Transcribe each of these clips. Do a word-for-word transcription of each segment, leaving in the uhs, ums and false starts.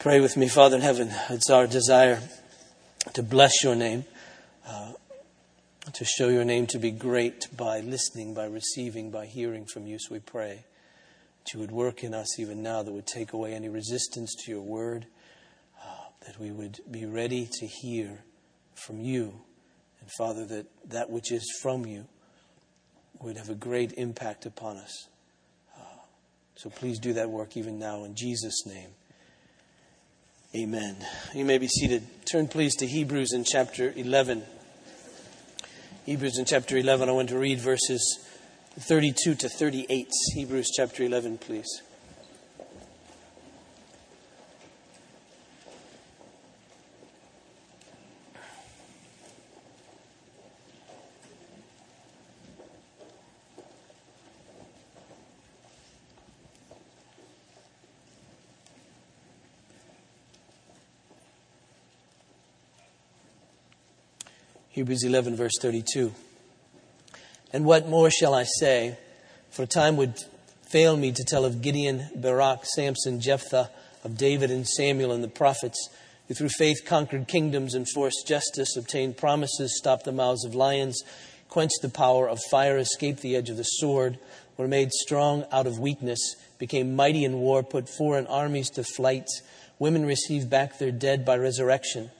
Pray with me, Father in heaven. It's our desire to bless your name, uh, to show your name to be great by listening, by receiving, by hearing from you. So we pray that you would work in us even now, that would take away any resistance to your word, uh, that we would be ready to hear from you. And Father, that that which is from you would have a great impact upon us. Uh, so please do that work even now in Jesus' name. Amen. You may be seated. Turn please to Hebrews in chapter eleven. Hebrews in chapter eleven, I want to read verses thirty-two to thirty-eight. Hebrews chapter eleven, please. Hebrews eleven, verse thirty-two. And what more shall I say? For time would fail me to tell of Gideon, Barak, Samson, Jephthah, of David and Samuel and the prophets, who through faith conquered kingdoms, enforced justice, obtained promises, stopped the mouths of lions, quenched the power of fire, escaped the edge of the sword, were made strong out of weakness, became mighty in war, put foreign armies to flight. Women received back their dead by resurrection.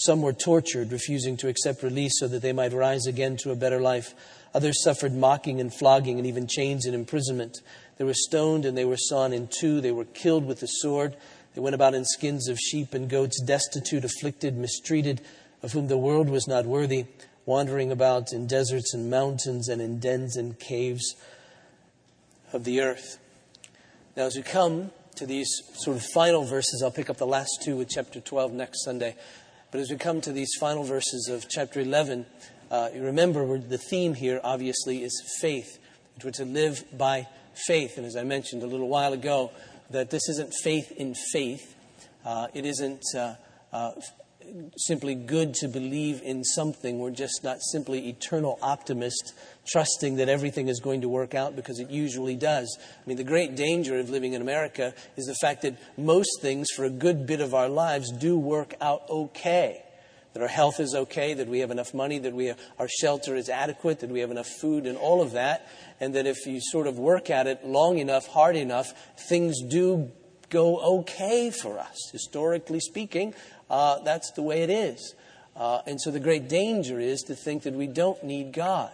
Some were tortured, refusing to accept release so that they might rise again to a better life. Others suffered mocking and flogging and even chains and imprisonment. They were stoned and they were sawn in two. They were killed with the sword. They went about in skins of sheep and goats, destitute, afflicted, mistreated, of whom the world was not worthy, wandering about in deserts and mountains and in dens and caves of the earth. Now, as we come to these sort of final verses, I'll pick up the last two with chapter twelve next Sunday. But as we come to these final verses of chapter eleven, uh, remember we're, the theme here, obviously, is faith. We're to live by faith. And as I mentioned a little while ago, that this isn't faith in faith. Uh, it isn't uh, uh, simply good to believe in something. We're just not simply eternal optimists, trusting that everything is going to work out because it usually does. I mean, the great danger of living in America is the fact that most things for a good bit of our lives do work out okay. That our health is okay, that we have enough money, that we have, our shelter is adequate, that we have enough food and all of that. And that if you sort of work at it long enough, hard enough, things do go okay for us. Historically speaking, uh, that's the way it is. Uh, and so the great danger is to think that we don't need God.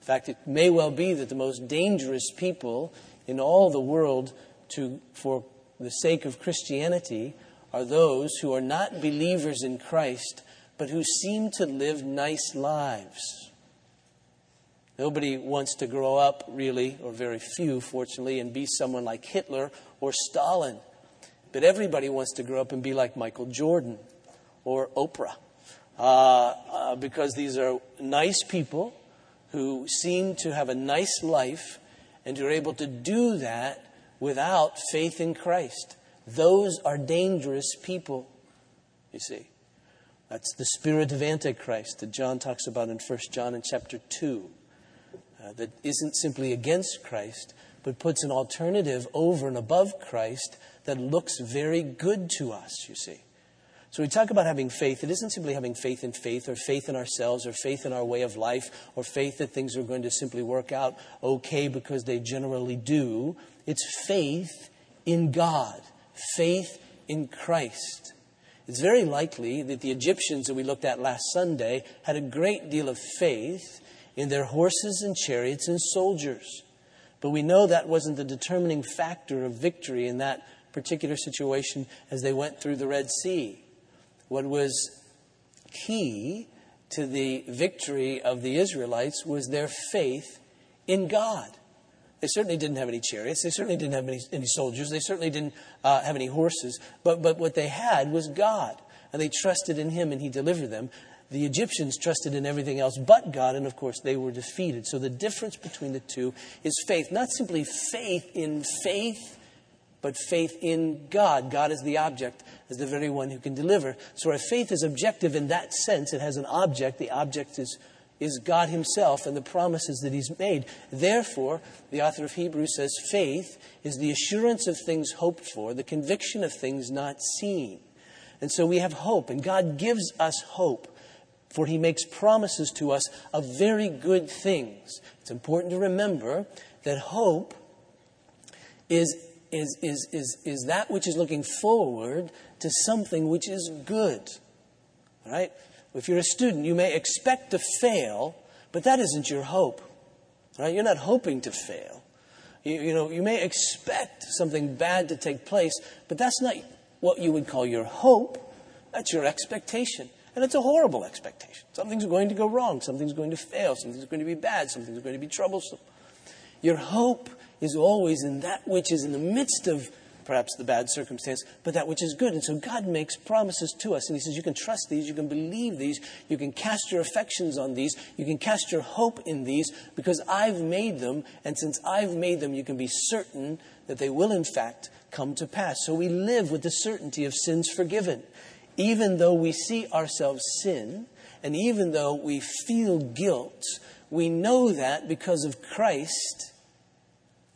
In fact, it may well be that the most dangerous people in all the world to, for the sake of Christianity are those who are not believers in Christ, but who seem to live nice lives. Nobody wants to grow up, really, or very few, fortunately, and be someone like Hitler or Stalin. But everybody wants to grow up and be like Michael Jordan or Oprah, uh, uh, because these are nice people who seem to have a nice life and who are able to do that without faith in Christ. Those are dangerous people, you see. That's the spirit of Antichrist that John talks about in First John in chapter two, uh, that isn't simply against Christ, but puts an alternative over and above Christ that looks very good to us, you see. So we talk about having faith. It isn't simply having faith in faith or faith in ourselves or faith in our way of life or faith that things are going to simply work out okay because they generally do. It's faith in God, faith in Christ. It's very likely that the Egyptians that we looked at last Sunday had a great deal of faith in their horses and chariots and soldiers. But we know that wasn't the determining factor of victory in that particular situation as they went through the Red Sea. What was key to the victory of the Israelites was their faith in God. They certainly didn't have any chariots. They certainly didn't have any, any soldiers. They certainly didn't uh, have any horses. But, but what they had was God. And they trusted in him and he delivered them. The Egyptians trusted in everything else but God. And of course, they were defeated. So the difference between the two is faith. Not simply faith in faith, but faith in God. God is the object, is the very one who can deliver. So our faith is objective in that sense. It has an object. The object is is God himself and the promises that he's made. Therefore, the author of Hebrews says, faith is the assurance of things hoped for, the conviction of things not seen. And so we have hope, and God gives us hope, for he makes promises to us of very good things. It's important to remember that hope is, is, is, is, is that which is looking forward to something which is good. All right? If you're a student, you may expect to fail, but that isn't your hope. Right? You're not hoping to fail. You, you know, you may expect something bad to take place, but that's not what you would call your hope. That's your expectation. And it's a horrible expectation. Something's going to go wrong. Something's going to fail. Something's going to be bad. Something's going to be troublesome. Your hope is always in that which is in the midst of perhaps the bad circumstance, but that which is good. And so God makes promises to us. And he says, you can trust these. You can believe these. You can cast your affections on these. You can cast your hope in these, because I've made them. And since I've made them, you can be certain that they will, in fact, come to pass. So we live with the certainty of sins forgiven. Even though we see ourselves sin, and even though we feel guilt, we know that because of Christ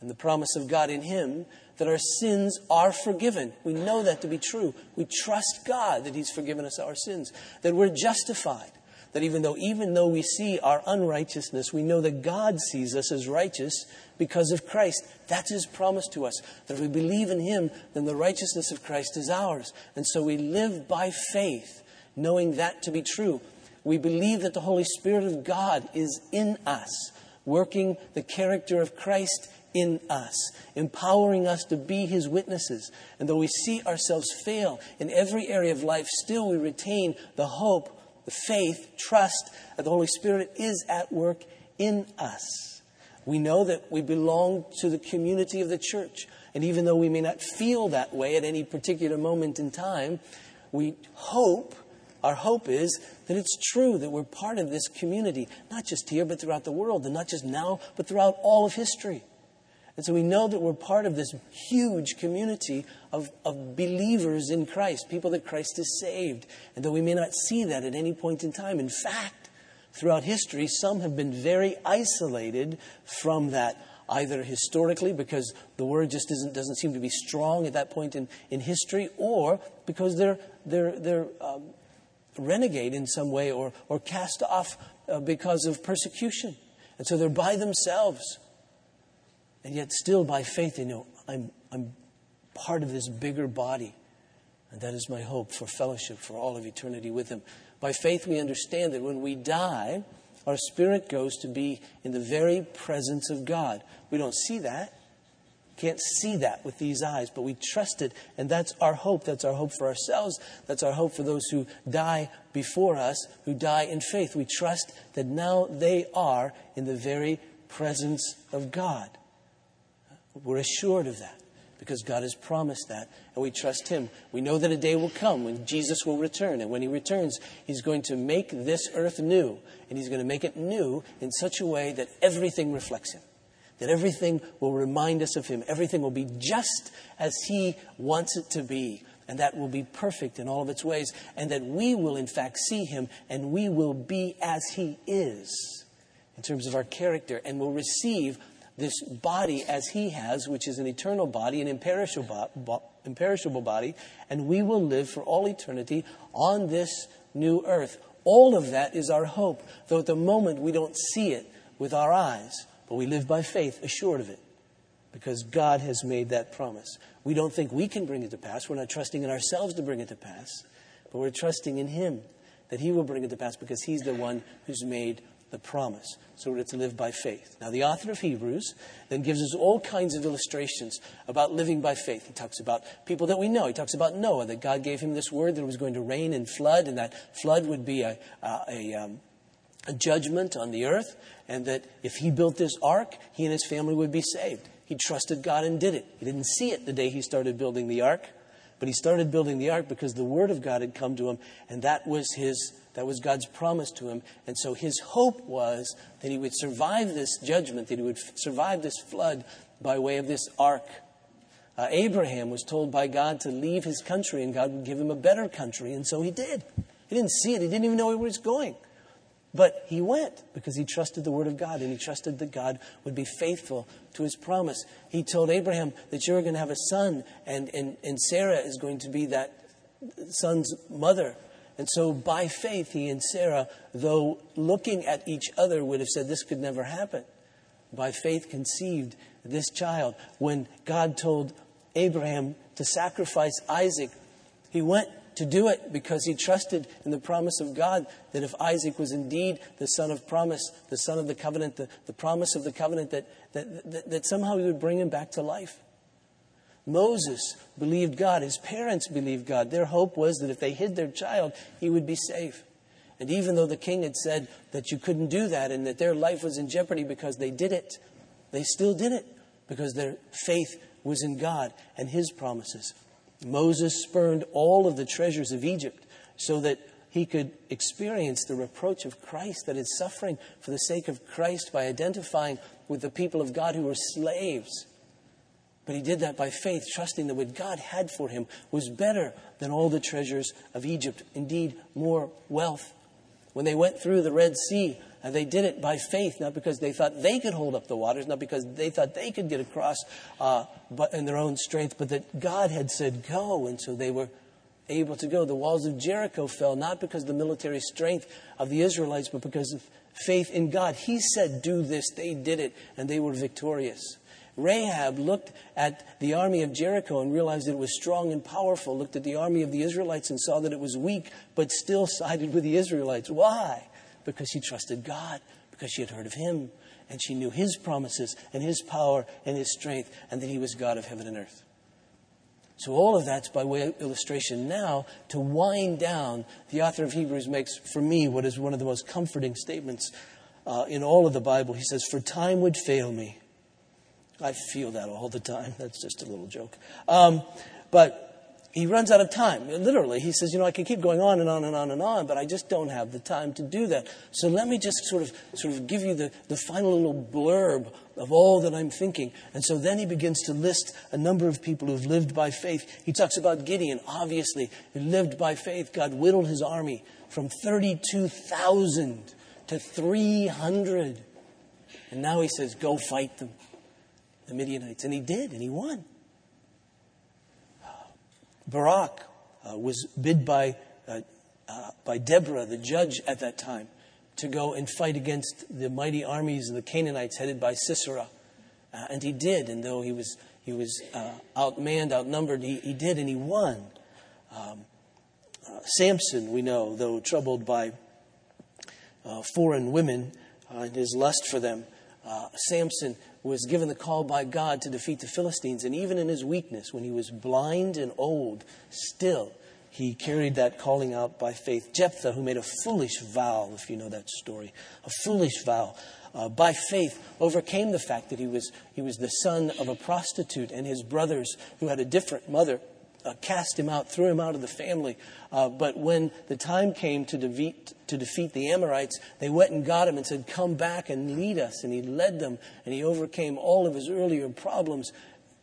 and the promise of God in him, that our sins are forgiven. We know that to be true. We trust God that he's forgiven us our sins, that we're justified, that even though, even though we see our unrighteousness, we know that God sees us as righteous because of Christ. That's his promise to us, that if we believe in him, then the righteousness of Christ is ours. And so we live by faith, knowing that to be true. We believe that the Holy Spirit of God is in us, working the character of Christ in us, empowering us to be his witnesses. And though we see ourselves fail in every area of life, still we retain the hope, the faith, trust that the Holy Spirit is at work in us. We know that we belong to the community of the church. And even though we may not feel that way at any particular moment in time, we hope, our hope is that it's true that we're part of this community, not just here, but throughout the world, and not just now, but throughout all of history. And so we know that we're part of this huge community of, of believers in Christ, people that Christ has saved. And though we may not see that at any point in time, in fact, throughout history, some have been very isolated from that, either historically because the word just isn't, doesn't seem to be strong at that point in, in history, or because they're, they're, they're um, renegade in some way, or, or cast off uh, because of persecution. And so they're by themselves. And yet still by faith they know, I'm, I'm part of this bigger body. And that is my hope for fellowship for all of eternity with him. By faith we understand that when we die, our spirit goes to be in the very presence of God. We don't see that. Can't see that with these eyes, but we trust it. And that's our hope. That's our hope for ourselves. That's our hope for those who die before us, who die in faith. We trust that now they are in the very presence of God. We're assured of that because God has promised that, and we trust him. We know that a day will come when Jesus will return, and when he returns, he's going to make this earth new, and he's going to make it new in such a way that everything reflects him, that everything will remind us of him. Everything will be just as he wants it to be, and that will be perfect in all of its ways, and that we will, in fact, see him, and we will be as he is in terms of our character, and will receive this body as he has, which is an eternal body, an imperishable body, and we will live for all eternity on this new earth. All of that is our hope, though at the moment we don't see it with our eyes, but we live by faith, assured of it, because God has made that promise. We don't think we can bring it to pass. We're not trusting in ourselves to bring it to pass, but we're trusting in him that he will bring it to pass, because he's the one who's made the promise. So we're to live by faith. Now, the author of Hebrews then gives us all kinds of illustrations about living by faith. He talks about people that we know. He talks about Noah, that God gave him this word that it was going to rain and flood, and that flood would be a, a, a, um, a judgment on the earth, and that if he built this ark, he and his family would be saved. He trusted God and did it. He didn't see it the day he started building the ark, but he started building the ark because the word of God had come to him, and that was his That was God's promise to him. And so his hope was that he would survive this judgment, that he would survive this flood by way of this ark. Uh, Abraham was told by God to leave his country, and God would give him a better country. And so he did. He didn't see it. He didn't even know where he was going. But he went because he trusted the word of God, and he trusted that God would be faithful to his promise. He told Abraham that you're going to have a son, and, and, and Sarah is going to be that son's mother. And so by faith, he and Sarah, though looking at each other, would have said this could never happen, by faith conceived this child. When God told Abraham to sacrifice Isaac, he went to do it because he trusted in the promise of God that if Isaac was indeed the son of promise, the son of the covenant, the, the promise of the covenant, that, that, that, that somehow he would bring him back to life. Moses believed God. His parents believed God. Their hope was that if they hid their child, he would be safe. And even though the king had said that you couldn't do that and that their life was in jeopardy because they did it, they still did it because their faith was in God and his promises. Moses spurned all of the treasures of Egypt so that he could experience the reproach of Christ, that is suffering for the sake of Christ, by identifying with the people of God who were slaves. But he did that by faith, trusting that what God had for him was better than all the treasures of Egypt, indeed more wealth. When they went through the Red Sea, they did it by faith, not because they thought they could hold up the waters, not because they thought they could get across uh, but in their own strength, but that God had said go, and so they were able to go. The walls of Jericho fell, not because of the military strength of the Israelites, but because of faith in God. He said, do this. They did it, and they were victorious. Rahab looked at the army of Jericho and realized that it was strong and powerful, looked at the army of the Israelites and saw that it was weak, but still sided with the Israelites. Why? Because she trusted God, because she had heard of him, and she knew his promises and his power and his strength, and that he was God of heaven and earth. So all of that's by way of illustration. Now, to wind down, the author of Hebrews makes, for me, what is one of the most comforting statements uh, in all of the Bible. He says, for time would fail me. I feel that all the time. That's just a little joke. Um, but he runs out of time. Literally, he says, you know, I can keep going on and on and on and on, but I just don't have the time to do that. So let me just sort of sort of give you the, the final little blurb of all that I'm thinking. And so then he begins to list a number of people who've lived by faith. He talks about Gideon, obviously, who lived by faith. God whittled his army from thirty-two thousand to three hundred. And now he says, go fight them, the Midianites. And he did, and he won. Barak uh, was bid by, uh, uh, by Deborah, the judge at that time, to go and fight against the mighty armies of the Canaanites headed by Sisera. Uh, and he did, and though he was, he was uh, outmanned, outnumbered, he, he did, and he won. Um, uh, Samson, we know, though troubled by uh, foreign women uh, and his lust for them, uh, Samson was given the call by God to defeat the Philistines. And even in his weakness, when he was blind and old, still he carried that calling out by faith. Jephthah, who made a foolish vow, if you know that story, a foolish vow, uh, by faith overcame the fact that he was, he was the son of a prostitute, and his brothers, who had a different mother, Uh, cast him out, threw him out of the family. Uh, but when the time came to defeat, to defeat the Amorites, they went and got him and said, come back and lead us. And he led them, and he overcame all of his earlier problems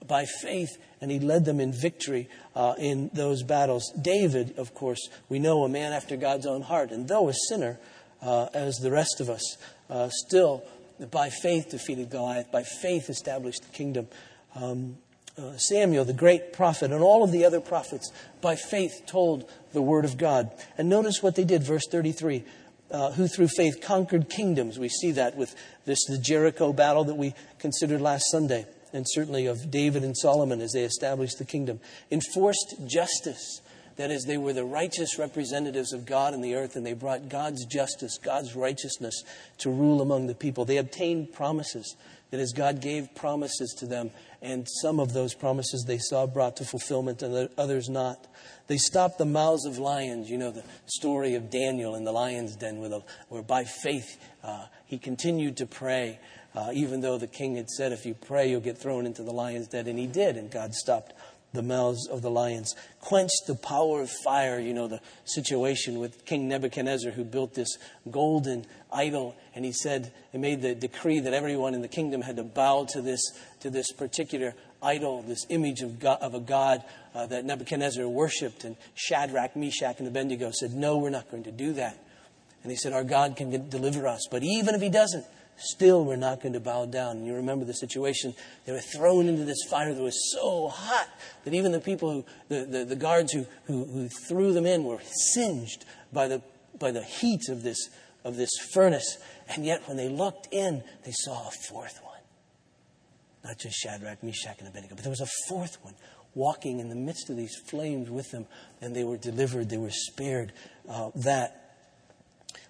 by faith, and he led them in victory uh, in those battles. David, of course, we know, a man after God's own heart, and though a sinner, uh, as the rest of us, uh, still by faith defeated Goliath, by faith established the kingdom. Um Uh, Samuel, the great prophet, and all of the other prophets, by faith told the word of God. And notice what they did, verse thirty-three, uh, who through faith conquered kingdoms. We see that with this the Jericho battle that we considered last Sunday, and certainly of David and Solomon as they established the kingdom. Enforced justice, that is, they were the righteous representatives of God on the earth, and they brought God's justice, God's righteousness to rule among the people. They obtained promises. That is, God gave promises to them, and some of those promises they saw brought to fulfillment and others not. They stopped the mouths of lions. You know the story of Daniel in the lion's den, where, the, where by faith uh, he continued to pray, uh, even though the king had said, if you pray, you'll get thrown into the lion's den. And he did, and God stopped the mouths of the lions. Quenched the power of fire. You know the situation with King Nebuchadnezzar, who built this golden idol, and he said, he made the decree that everyone in the kingdom had to bow to this to this particular idol, this image of God, of a god uh, that Nebuchadnezzar worshipped. And Shadrach, Meshach, and Abednego said, no, we're not going to do that. And he said, our God can get, deliver us. But even if he doesn't, still we're not going to bow down. And you remember the situation. They were thrown into this fire that was so hot that even the people, who, the, the, the guards who, who, who threw them in were singed by the, by the heat of this, of this furnace. And yet when they looked in, they saw a fourth one. Not just Shadrach, Meshach, and Abednego, but there was a fourth one walking in the midst of these flames with them. And they were delivered. They were spared uh, that.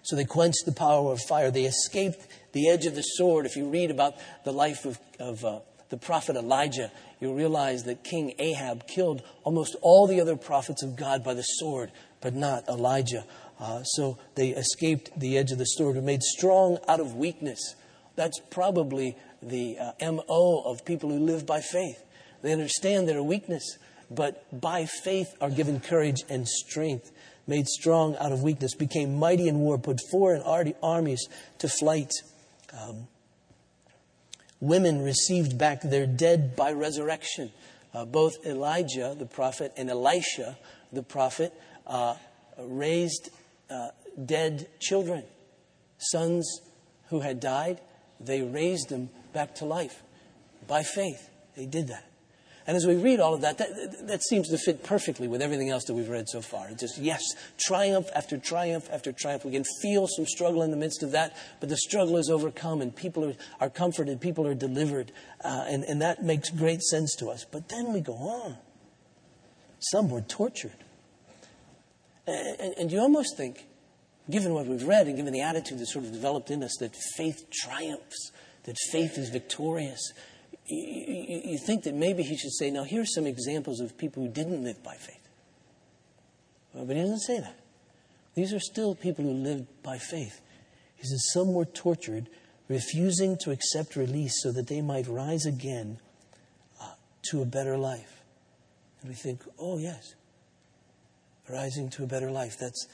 So they quenched the power of fire. They escaped the edge of the sword. If you read about the life of, of uh, the prophet Elijah, you'll realize that King Ahab killed almost all the other prophets of God by the sword, but not Elijah. Uh, so they escaped the edge of the sword. Were made strong out of weakness. That's probably the uh, M O of people who live by faith. They understand their weakness, but by faith are given courage and strength. Made strong out of weakness, became mighty in war, put foreign armies to flight. Um, women received back their dead by resurrection. Uh, both Elijah, the prophet, and Elisha, the prophet, uh, raised uh, dead children. Sons who had died, they raised them back to life. By faith, they did that. And as we read all of that, that, that seems to fit perfectly with everything else that we've read so far. It's just, yes, triumph after triumph after triumph. We can feel some struggle in the midst of that, but the struggle is overcome and people are, are comforted, people are delivered, uh, and, and that makes great sense to us. But then we go on. Some were tortured. And, and, and you almost think, given what we've read and given the attitude that's sort of developed in us, that faith triumphs, that faith is victorious. You think that maybe he should say, now here's some examples of people who didn't live by faith. But he doesn't say that. These are still people who lived by faith. He says, some were tortured, refusing to accept release so that they might rise again uh, to a better life. And we think, oh yes, rising to a better life. That's,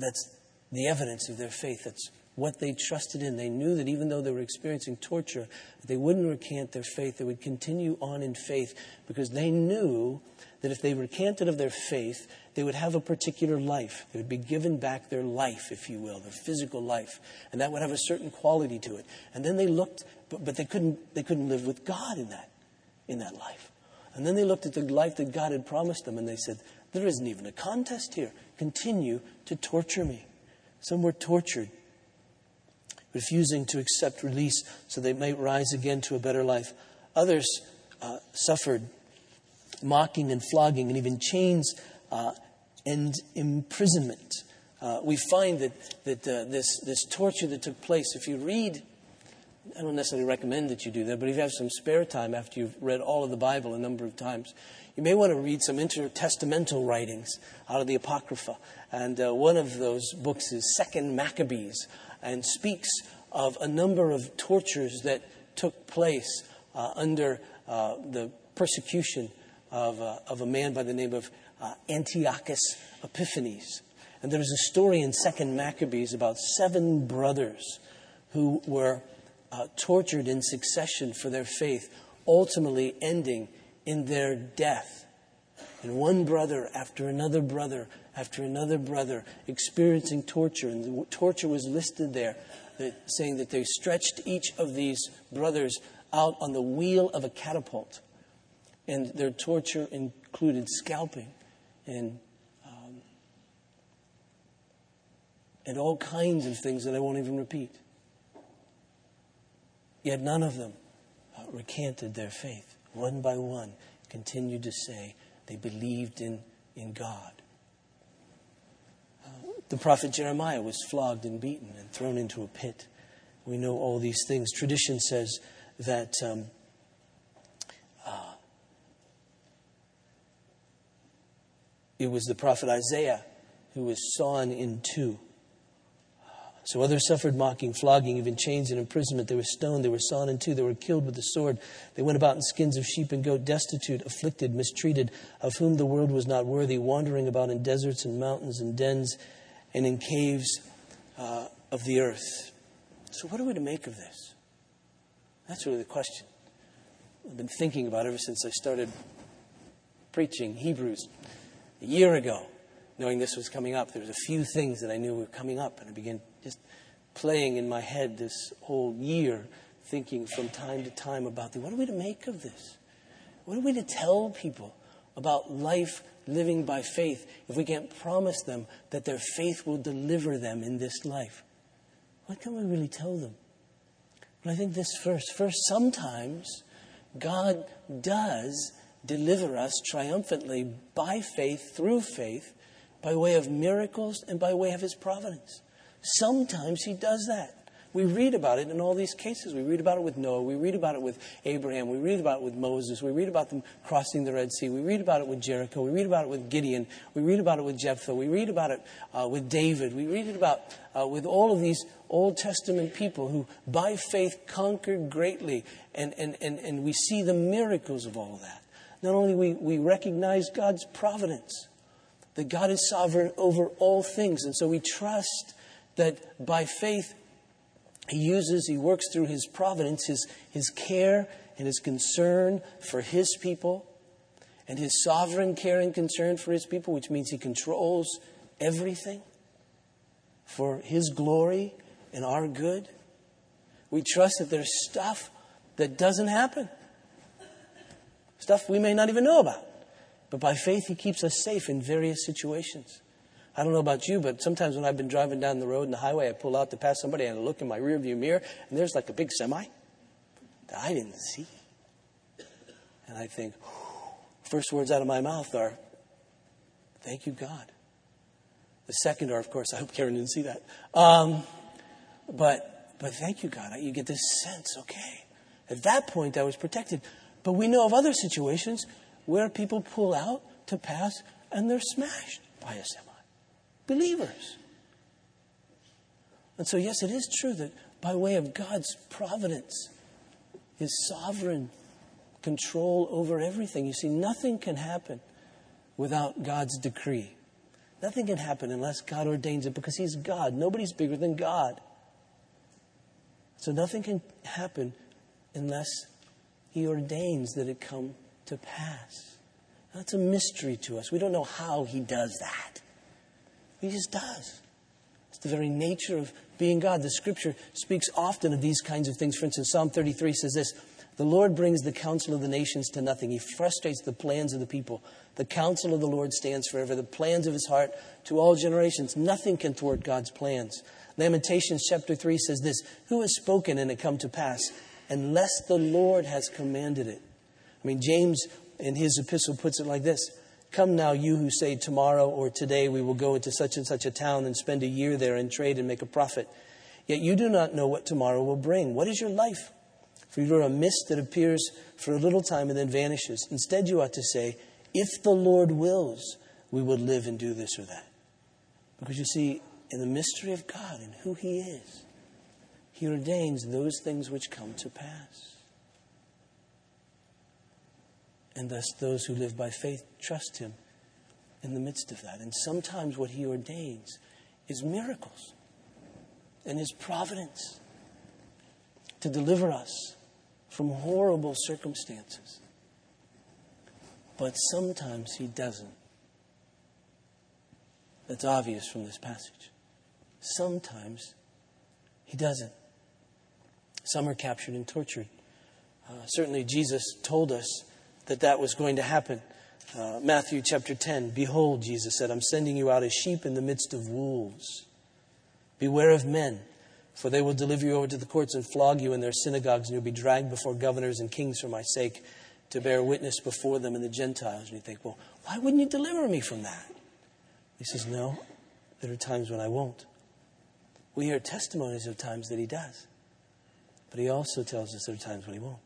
that's the evidence of their faith. That's what they trusted in. They knew that even though they were experiencing torture, they wouldn't recant their faith. They would continue on in faith because they knew that if they recanted of their faith, they would have a particular life. They would be given back their life, if you will, their physical life. And that would have a certain quality to it. And then they looked, but, but they couldn't, they couldn't live with God in that, in that life. And then they looked at the life that God had promised them and they said, there isn't even a contest here. Continue to torture me. Some were tortured, refusing to accept release so they might rise again to a better life. Others uh, suffered mocking and flogging and even chains uh, and imprisonment. Uh, we find that that uh, this, this torture that took place, if you read, I don't necessarily recommend that you do that, but if you have some spare time after you've read all of the Bible a number of times, you may want to read some intertestamental writings out of the Apocrypha. And uh, one of those books is Second Maccabees, and speaks of a number of tortures that took place uh, under uh, the persecution of, uh, of a man by the name of uh, Antiochus Epiphanes. And there's a story in Second Maccabees about seven brothers who were uh, tortured in succession for their faith, ultimately ending in their death. And one brother after another brother after another brother experiencing torture. And the torture was listed there, that, saying that they stretched each of these brothers out on the wheel of a catapult. And their torture included scalping and, um, and all kinds of things that I won't even repeat. Yet none of them uh, recanted their faith. One by one, continued to say they believed in, in God. Uh, the prophet Jeremiah was flogged and beaten and thrown into a pit. We know all these things. Tradition says that um, uh, it was the prophet Isaiah who was sawn in two. So others suffered mocking, flogging, even chains and imprisonment. They were stoned, they were sawn in two, they were killed with the sword. They went about in skins of sheep and goat, destitute, afflicted, mistreated, of whom the world was not worthy, wandering about in deserts and mountains and dens and in caves uh, of the earth. So what are we to make of this? That's really the question I've been thinking about ever since I started preaching Hebrews a year ago. knowing this was coming up, there was a few things that I knew were coming up, and I began just playing in my head this whole year, thinking from time to time about the, what are we to make of this? What are we to tell people about life living by faith if we can't promise them that their faith will deliver them in this life? What can we really tell them? Well, I think this first. First, sometimes God does deliver us triumphantly by faith, through faith, by way of miracles and by way of his providence. Sometimes he does that. We read about it in all these cases. We read about it with Noah. We read about it with Abraham. We read about it with Moses. We read about them crossing the Red Sea. We read about it with Jericho. We read about it with Gideon. We read about it with Jephthah. We read about it uh, with David. We read it about uh, with all of these Old Testament people who by faith conquered greatly. And, and, and, and we see the miracles of all that. Not only we, we recognize God's providence, that God is sovereign over all things. And so we trust that by faith, He uses, he works through his providence, his, his care and his concern for his people and his sovereign care and concern for his people, which means he controls everything for his glory and our good. We trust that there's stuff that doesn't happen, stuff we may not even know about. But by faith, he keeps us safe in various situations. I don't know about you, but sometimes when I've been driving down the road in the highway, I pull out to pass somebody and I look in my rearview mirror, and there's like a big semi that I didn't see. And I think, first words out of my mouth are, thank you, God. The second are, of course, I hope Karen didn't see that. Um, but, but thank you, God. You get this sense, okay. At that point, I was protected. But we know of other situations where people pull out to pass and they're smashed by a semi. Believers. And so, yes, it is true that by way of God's providence, his sovereign control over everything, you see, nothing can happen without God's decree. Nothing can happen unless God ordains it because he's God. Nobody's bigger than God. So nothing can happen unless he ordains that it come to pass. That's a mystery to us. We don't know how he does that. He just does. It's the very nature of being God. The scripture speaks often of these kinds of things. For instance, Psalm thirty-three says this, the Lord brings the counsel of the nations to nothing. He frustrates the plans of the people. The counsel of the Lord stands forever. The plans of his heart to all generations. Nothing can thwart God's plans. Lamentations chapter three says this, who has spoken and it come to pass unless the Lord has commanded it? I mean, James in his epistle puts it like this. Come now, you who say tomorrow or today we will go into such and such a town and spend a year there and trade and make a profit. Yet you do not know what tomorrow will bring. What is your life? For you are a mist that appears for a little time and then vanishes. Instead, you ought to say, if the Lord wills, we will live and do this or that. Because you see, in the mystery of God and who he is, he ordains those things which come to pass. And thus those who live by faith trust him in the midst of that. And sometimes what he ordains is miracles and his providence to deliver us from horrible circumstances. But sometimes he doesn't. That's obvious from this passage. Sometimes he doesn't. Some are captured and tortured. Uh, certainly Jesus told us that that was going to happen. Uh, Matthew chapter ten, behold, Jesus said, I'm sending you out as sheep in the midst of wolves. Beware of men, for they will deliver you over to the courts and flog you in their synagogues, and you'll be dragged before governors and kings for my sake to bear witness before them and the Gentiles. And you think, well, why wouldn't you deliver me from that? He says, no, there are times when I won't. We hear testimonies of times that he does, but he also tells us there are times when he won't.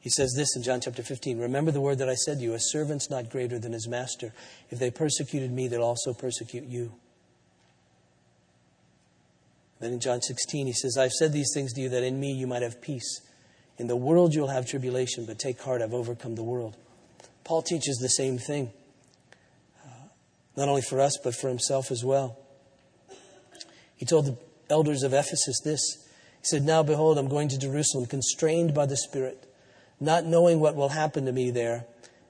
He says this in John chapter fifteen, remember the word that I said to you, a servant's not greater than his master. If they persecuted me, they'll also persecute you. Then in John sixteen, he says, I've said these things to you that in me you might have peace. In the world you'll have tribulation, but take heart, I've overcome the world. Paul teaches the same thing, uh, not only for us, but for himself as well. He told the elders of Ephesus this. He said, now behold, I'm going to Jerusalem, constrained by the Spirit, not knowing what will happen to me there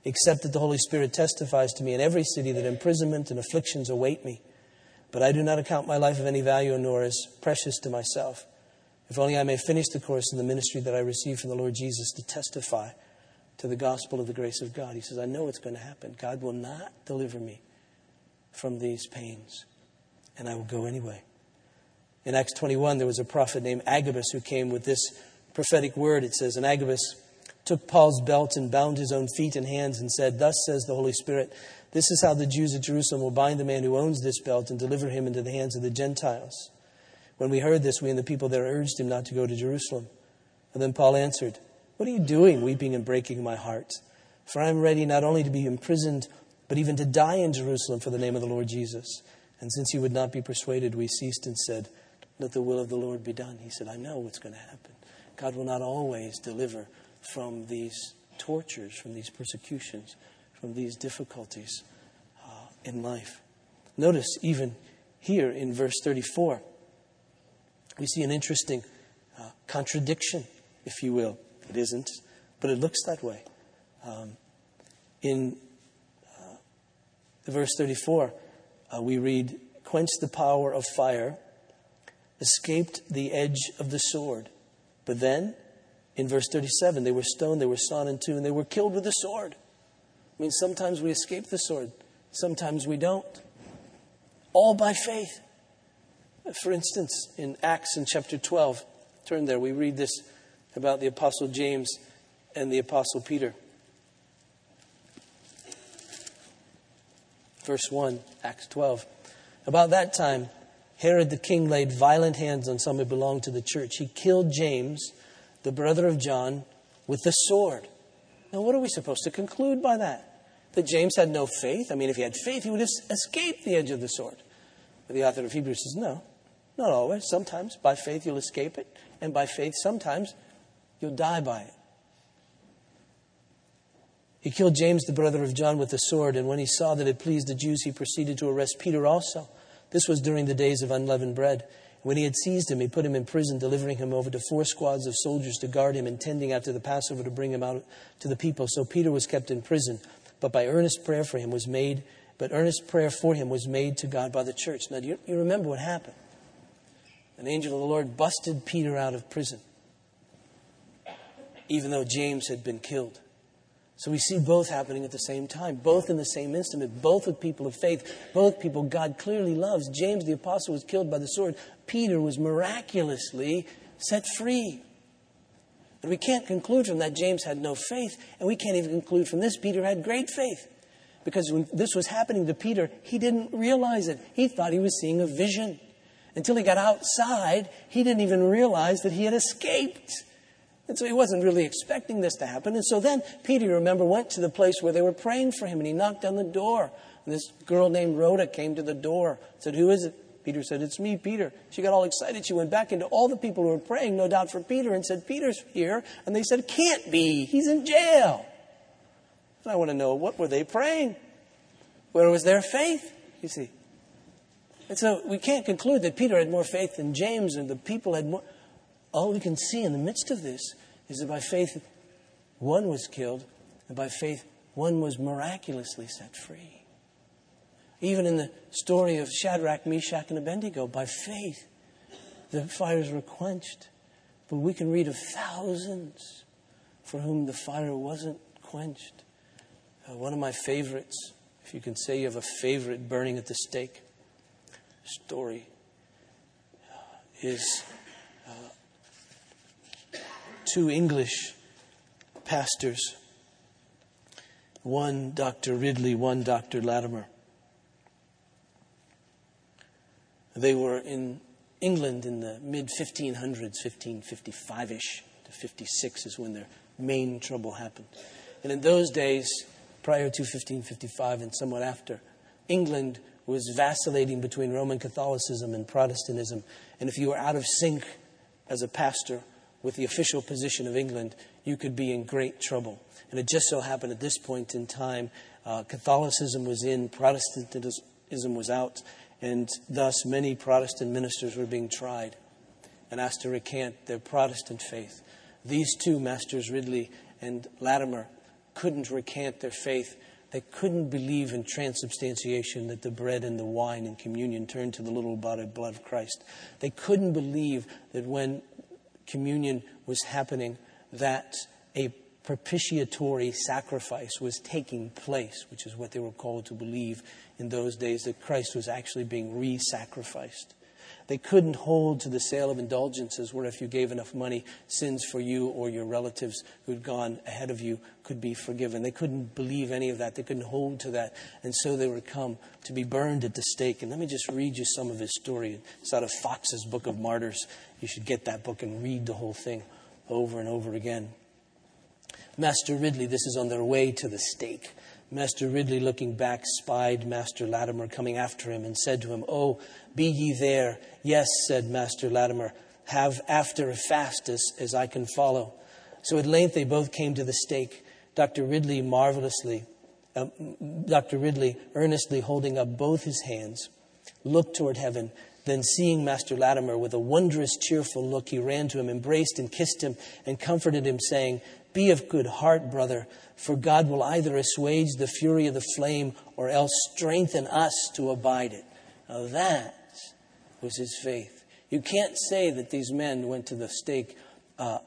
except that the Holy Spirit testifies to me in every city that imprisonment and afflictions await me. But I do not account my life of any value, nor as precious to myself, if only I may finish the course in the ministry that I received from the Lord Jesus to testify to the gospel of the grace of God. He says, I know it's going to happen. God will not deliver me from these pains, and I will go anyway. In Acts twenty-one, there was a prophet named Agabus who came with this prophetic word. It says, and Agabus took Paul's belt and bound his own feet and hands and said, thus says the Holy Spirit, this is how the Jews at Jerusalem will bind the man who owns this belt and deliver him into the hands of the Gentiles. When we heard this, we and the people there urged him not to go to Jerusalem. And then Paul answered, what are you doing, weeping and breaking my heart? For I am ready not only to be imprisoned, but even to die in Jerusalem for the name of the Lord Jesus. And since he would not be persuaded, we ceased and said, let the will of the Lord be done. He said, I know what's going to happen. God will not always deliver from these tortures, from these persecutions, from these difficulties uh, in life. Notice even here in verse thirty-four, we see an interesting uh, contradiction, if you will. It isn't, but it looks that way. Um, in uh, verse thirty-four, uh, we read, quench the power of fire, escaped the edge of the sword. But then, in verse thirty-seven, they were stoned, they were sawn in two, and they were killed with the sword. I mean, sometimes we escape the sword. Sometimes we don't. All by faith. For instance, in Acts in chapter twelve, turn there, we read this about the Apostle James and the Apostle Peter. Verse one, Acts twelve. About that time, Herod the king laid violent hands on some who belonged to the church. He killed James, the brother of John, with the sword. Now, what are we supposed to conclude by that? That James had no faith? I mean, if he had faith, he would have escaped the edge of the sword. But the author of Hebrews says, no, not always. Sometimes by faith you'll escape it, and by faith sometimes you'll die by it. He killed James, the brother of John, with the sword, and when he saw that it pleased the Jews, he proceeded to arrest Peter also. This was during the days of unleavened bread. When he had seized him, he put him in prison, delivering him over to four squads of soldiers to guard him, intending after the Passover to bring him out to the people. So Peter was kept in prison, but by earnest prayer for him was made, but earnest prayer for him was made to God by the church. Now, do you, you remember what happened? An angel of the Lord busted Peter out of prison, even though James had been killed. So we see both happening at the same time, both in the same instant, both with people of faith, both people God clearly loves. James the apostle was killed by the sword. Peter was miraculously set free. And we can't conclude from that James had no faith, and we can't even conclude from this Peter had great faith. Because when this was happening to Peter, he didn't realize it. He thought he was seeing a vision. Until he got outside, he didn't even realize that he had escaped. And so he wasn't really expecting this to happen. And so then Peter, remember, went to the place where they were praying for him, and he knocked on the door. And this girl named Rhoda came to the door, said, who is it? Peter said, it's me, Peter. She got all excited. She went back into all the people who were praying, no doubt for Peter, and said, Peter's here. And they said, can't be. He's in jail. And I want to know, what were they praying? Where was their faith, you see? And so we can't conclude that Peter had more faith than James and the people had more. All we can see in the midst of this is that by faith one was killed, and by faith one was miraculously set free. Even in the story of Shadrach, Meshach, and Abednego, by faith the fires were quenched. But we can read of thousands for whom the fire wasn't quenched. Uh, one of my favorites, if you can say you have a favorite burning at the stake story, uh, is... two English pastors, one Doctor Ridley, one Doctor Latimer. They were in England in the mid fifteen hundreds, fifteen fifty-five-ish to fifty-six is when their main trouble happened. And in those days, prior to fifteen fifty-five and somewhat after, England was vacillating between Roman Catholicism and Protestantism. And if you were out of sync as a pastor with the official position of England, you could be in great trouble. And it just so happened at this point in time, uh, Catholicism was in, Protestantism was out, and thus many Protestant ministers were being tried and asked to recant their Protestant faith. These two, Masters Ridley and Latimer, couldn't recant their faith. They couldn't believe in transubstantiation, that the bread and the wine and communion turned to the little body of blood of Christ. They couldn't believe that when communion was happening, that a propitiatory sacrifice was taking place, which is what they were called to believe in those days, that Christ was actually being re-sacrificed. They couldn't hold to the sale of indulgences, where if you gave enough money, sins for you or your relatives who'd gone ahead of you could be forgiven. They couldn't believe any of that. They couldn't hold to that. And so they were come to be burned at the stake. And let me just read you some of his story. It's out of Fox's Book of Martyrs. You should get that book and read the whole thing over and over again. Master Ridley, this is on their way to the stake. Master Ridley, looking back, spied Master Latimer coming after him and said to him, "Oh, be ye there." "Yes," said Master Latimer, "have after a fast as, as I can follow." So at length they both came to the stake, Doctor Ridley marvelously, uh, Doctor Ridley earnestly holding up both his hands, looked toward heaven. Then seeing Master Latimer with a wondrous cheerful look, he ran to him, embraced and kissed him, and comforted him, saying, "Be of good heart, brother, for God will either assuage the fury of the flame or else strengthen us to abide it." Now that was his faith. You can't say that these men went to the stake uh,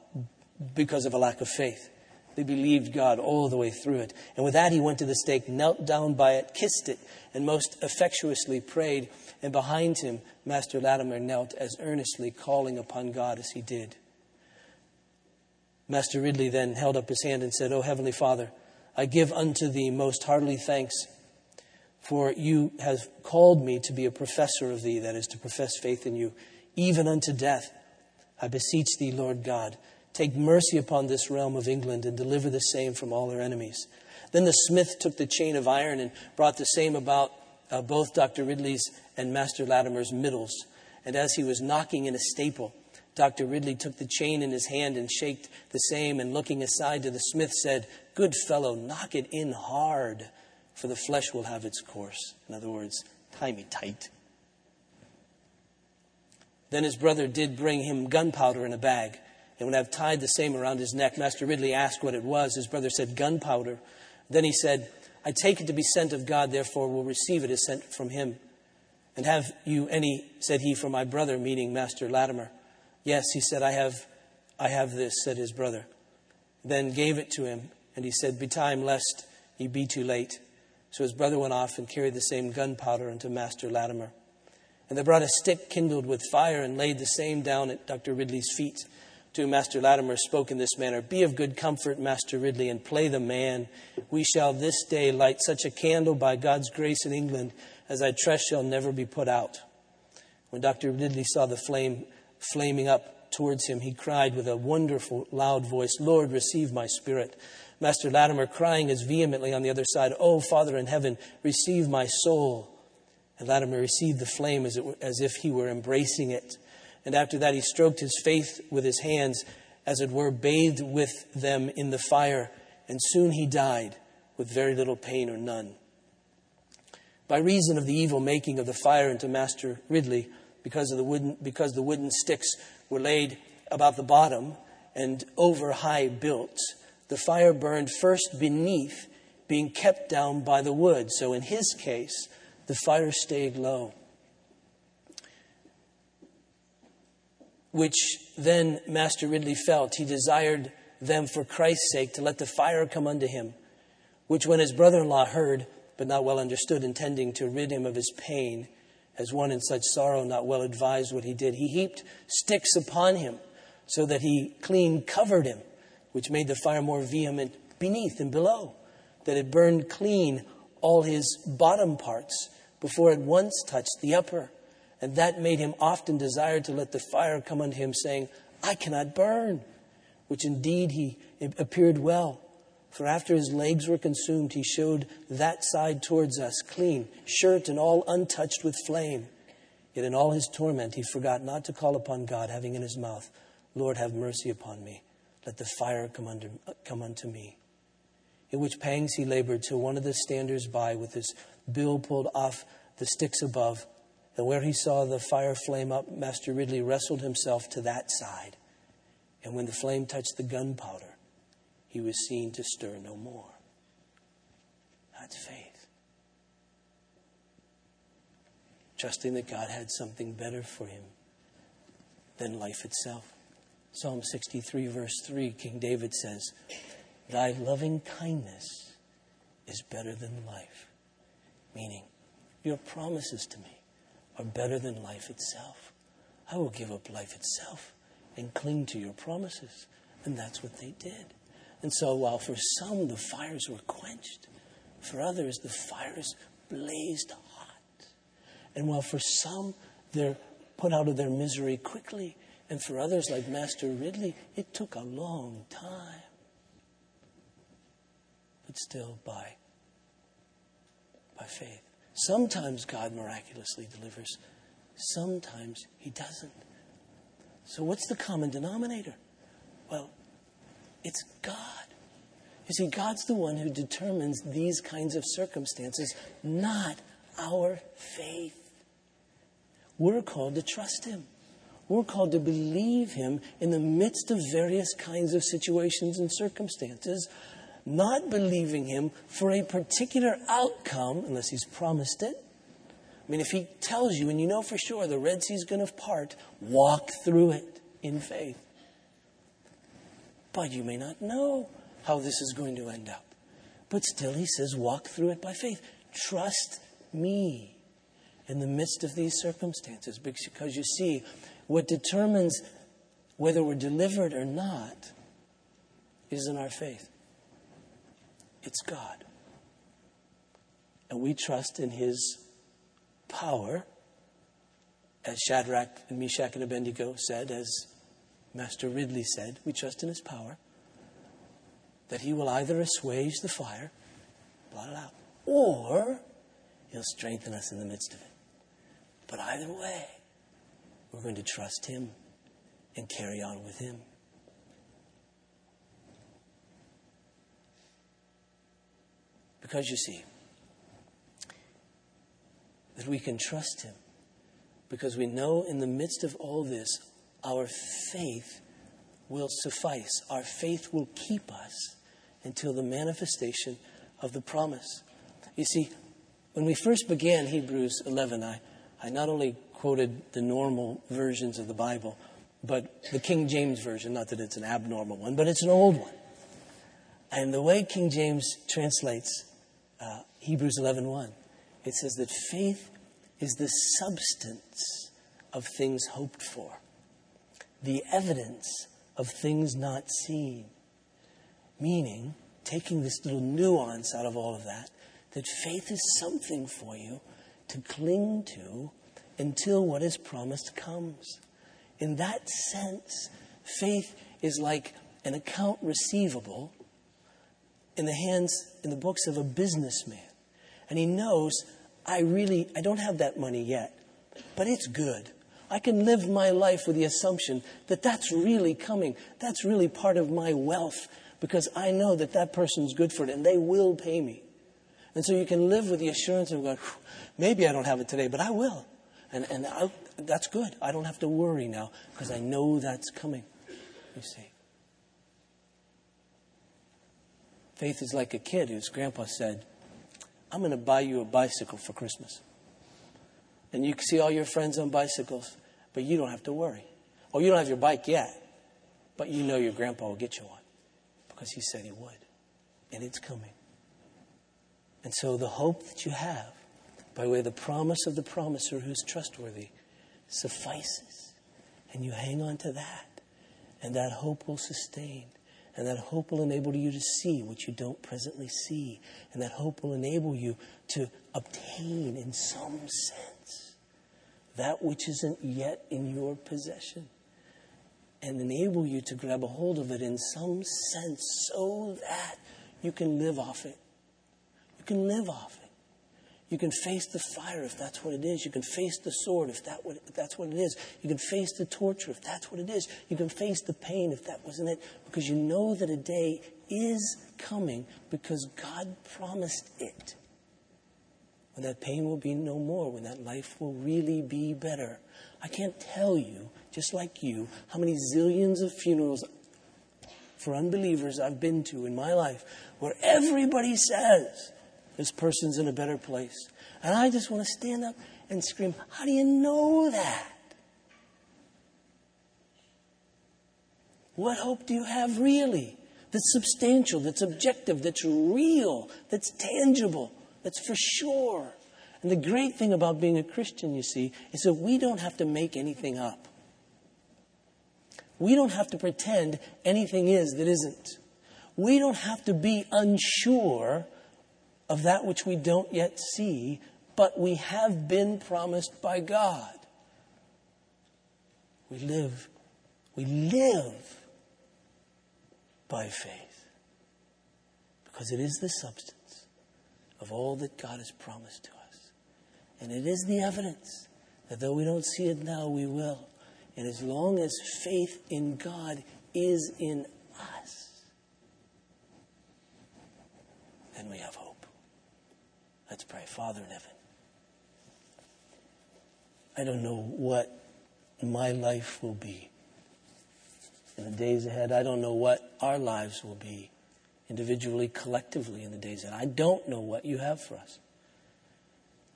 because of a lack of faith. They believed God all the way through it. And with that, he went to the stake, knelt down by it, kissed it, and most effectuously prayed. And behind him, Master Latimer knelt as earnestly calling upon God as he did. Master Ridley then held up his hand and said, "O Heavenly Father, I give unto thee most heartily thanks, for you have called me to be a professor of thee, that is, to profess faith in you, even unto death. I beseech thee, Lord God, take mercy upon this realm of England and deliver the same from all her enemies." Then the smith took the chain of iron and brought the same about uh, both Doctor Ridley's and Master Latimer's middles. And as he was knocking in a staple, Doctor Ridley took the chain in his hand and shaked the same, and looking aside to the smith said, "Good fellow, knock it in hard, for the flesh will have its course." In other words, tie me tight. Then his brother did bring him gunpowder in a bag, and when I've tied the same around his neck, Master Ridley asked what it was. His brother said, "Gunpowder." Then he said, "I take it to be sent of God, therefore will receive it as sent from him. And have you any," said he, "for my brother," meaning Master Latimer. "Yes," he said, I have I have this," said his brother. Then gave it to him, and he said, "Betime lest ye be too late." So his brother went off and carried the same gunpowder unto Master Latimer. And they brought a stick kindled with fire and laid the same down at Doctor Ridley's feet. To Master Latimer spoke in this manner, "Be of good comfort, Master Ridley, and play the man. We shall this day light such a candle by God's grace in England as I trust shall never be put out." When Doctor Ridley saw the flame flaming up towards him, he cried with a wonderful loud voice, "Lord, receive my spirit." Master Latimer, crying as vehemently on the other side, "Oh, Father in heaven, receive my soul." And Latimer received the flame as, it were, as if he were embracing it. And after that, he stroked his face with his hands, as it were, bathed with them in the fire. And soon he died with very little pain or none. By reason of the evil making of the fire into Master Ridley, Because, of the wooden, because the wooden sticks were laid about the bottom and over high built, the fire burned first beneath, being kept down by the wood. So in his case, the fire stayed low, which then Master Ridley felt. He desired them for Christ's sake to let the fire come unto him, which when his brother-in-law heard, but not well understood, intending to rid him of his pain, as one in such sorrow, not well advised what he did, he heaped sticks upon him so that he clean covered him, which made the fire more vehement beneath and below, that it burned clean all his bottom parts before it once touched the upper. And that made him often desire to let the fire come unto him, saying, "I cannot burn," which indeed he appeared well. For after his legs were consumed, he showed that side towards us, clean, shirt and all untouched with flame. Yet in all his torment, he forgot not to call upon God, having in his mouth, "Lord, have mercy upon me. Let the fire come, under, come unto me." In which pangs he labored till one of the standers by with his bill pulled off the sticks above. And where he saw the fire flame up, Master Ridley wrestled himself to that side. And when the flame touched the gunpowder, he was seen to stir no more. That's faith. Trusting that God had something better for him than life itself. Psalm sixty-three, verse three, King David says, "Thy loving kindness is better than life." Meaning, your promises to me are better than life itself. I will give up life itself and cling to your promises. And that's what they did. And so while for some the fires were quenched, for others the fires blazed hot. And while for some they're put out of their misery quickly, and for others like Master Ridley, it took a long time. But still by, by faith. Sometimes God miraculously delivers. Sometimes he doesn't. So what's the common denominator? Well, it's God. You see, God's the one who determines these kinds of circumstances, not our faith. We're called to trust him. We're called to believe him in the midst of various kinds of situations and circumstances, not believing him for a particular outcome, unless he's promised it. I mean, if he tells you and you know for sure the Red Sea's going to part, walk through it in faith. But you may not know how this is going to end up. But still he says, walk through it by faith. Trust me in the midst of these circumstances. Because you see, what determines whether we're delivered or not isn't our faith. It's God. And we trust in his power, as Shadrach and Meshach and Abednego said, as Master Ridley said, we trust in his power, that he will either assuage the fire, blot it out, or he'll strengthen us in the midst of it. But either way, we're going to trust him and carry on with him. Because you see, that we can trust him, because we know in the midst of all this, our faith will suffice. Our faith will keep us until the manifestation of the promise. You see, when we first began Hebrews eleven, I, I not only quoted the normal versions of the Bible, but the King James Version, not that it's an abnormal one, but it's an old one. And the way King James translates uh, Hebrews eleven one, it says that faith is the substance of things hoped for, the evidence of things not seen. Meaning, taking this little nuance out of all of that, that faith is something for you to cling to until what is promised comes. In that sense, faith is like an account receivable in the hands, in the books of a businessman. And he knows, I really, I don't have that money yet, but it's good. I can live my life with the assumption that that's really coming. That's really part of my wealth, because I know that that person's good for it and they will pay me. And so you can live with the assurance of going, maybe I don't have it today, but I will. And, and I, that's good. I don't have to worry now because I know that's coming. You see. Faith is like a kid whose grandpa said, I'm going to buy you a bicycle for Christmas. And you see all your friends on bicycles, but you don't have to worry. Or you don't have your bike yet, but you know your grandpa will get you one because he said he would. And it's coming. And so the hope that you have by way of the promise of the promiser who's trustworthy suffices. And you hang on to that. And that hope will sustain. And that hope will enable you to see what you don't presently see. And that hope will enable you to obtain in some sense that which isn't yet in your possession. And enable you to grab a hold of it in some sense so that you can live off it. You can live off it. You can face the fire if that's what it is. You can face the sword if, that what, if that's what it is. You can face the torture if that's what it is. You can face the pain if that wasn't it. Because you know that a day is coming because God promised it. When that pain will be no more. When that life will really be better. I can't tell you, just like you, how many zillions of funerals for unbelievers I've been to in my life where everybody says, This person's in a better place. And I just want to stand up and scream, how do you know that? What hope do you have really that's substantial, that's objective, that's real, that's tangible, that's for sure? And the great thing about being a Christian, you see, is that we don't have to make anything up. We don't have to pretend anything is that isn't. We don't have to be unsure of that which we don't yet see, but we have been promised by God. We live, we live by faith, because it is the substance of all that God has promised to us. And it is the evidence that though we don't see it now, we will. And as long as faith in God is in us, then we have hope. Let's pray. Father in heaven, I don't know what my life will be in the days ahead. I don't know what our lives will be individually, collectively in the days ahead. I don't know what you have for us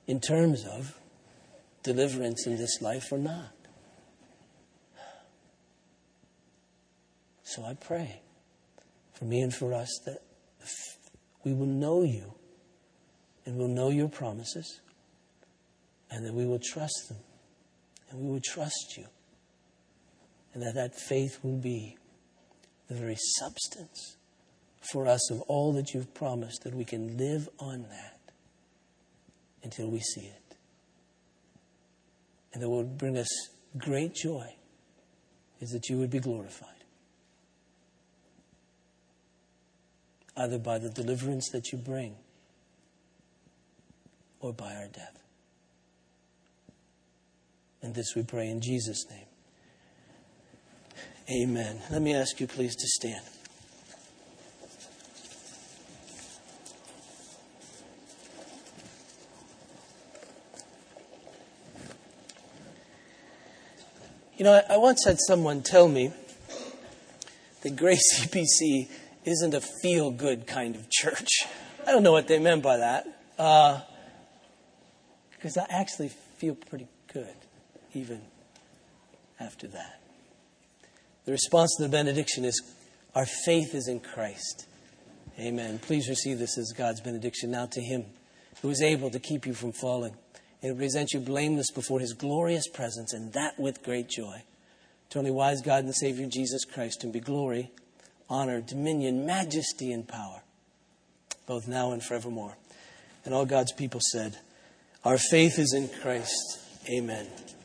in terms of deliverance in this life or not. So I pray for me and for us that we will know you and we'll know your promises, and that we will trust them and we will trust you, and that that faith will be the very substance for us of all that you've promised, that we can live on that until we see it. And that would bring us great joy is that you would be glorified, either by the deliverance that you bring or by our death. And this we pray in Jesus' name. Amen. Let me ask you please to stand. You know, I, I once had someone tell me that Grace C P C isn't a feel-good kind of church. I don't know what they meant by that. Uh... Because I actually feel pretty good, even after that. The response to the benediction is, our faith is in Christ. Amen. Please receive this as God's benediction. Now to him who is able to keep you from falling and who presents you blameless before his glorious presence, and that with great joy. To only wise God and Savior Jesus Christ, and be glory, honor, dominion, majesty, and power, both now and forevermore. And all God's people said, our faith is in Christ. Amen.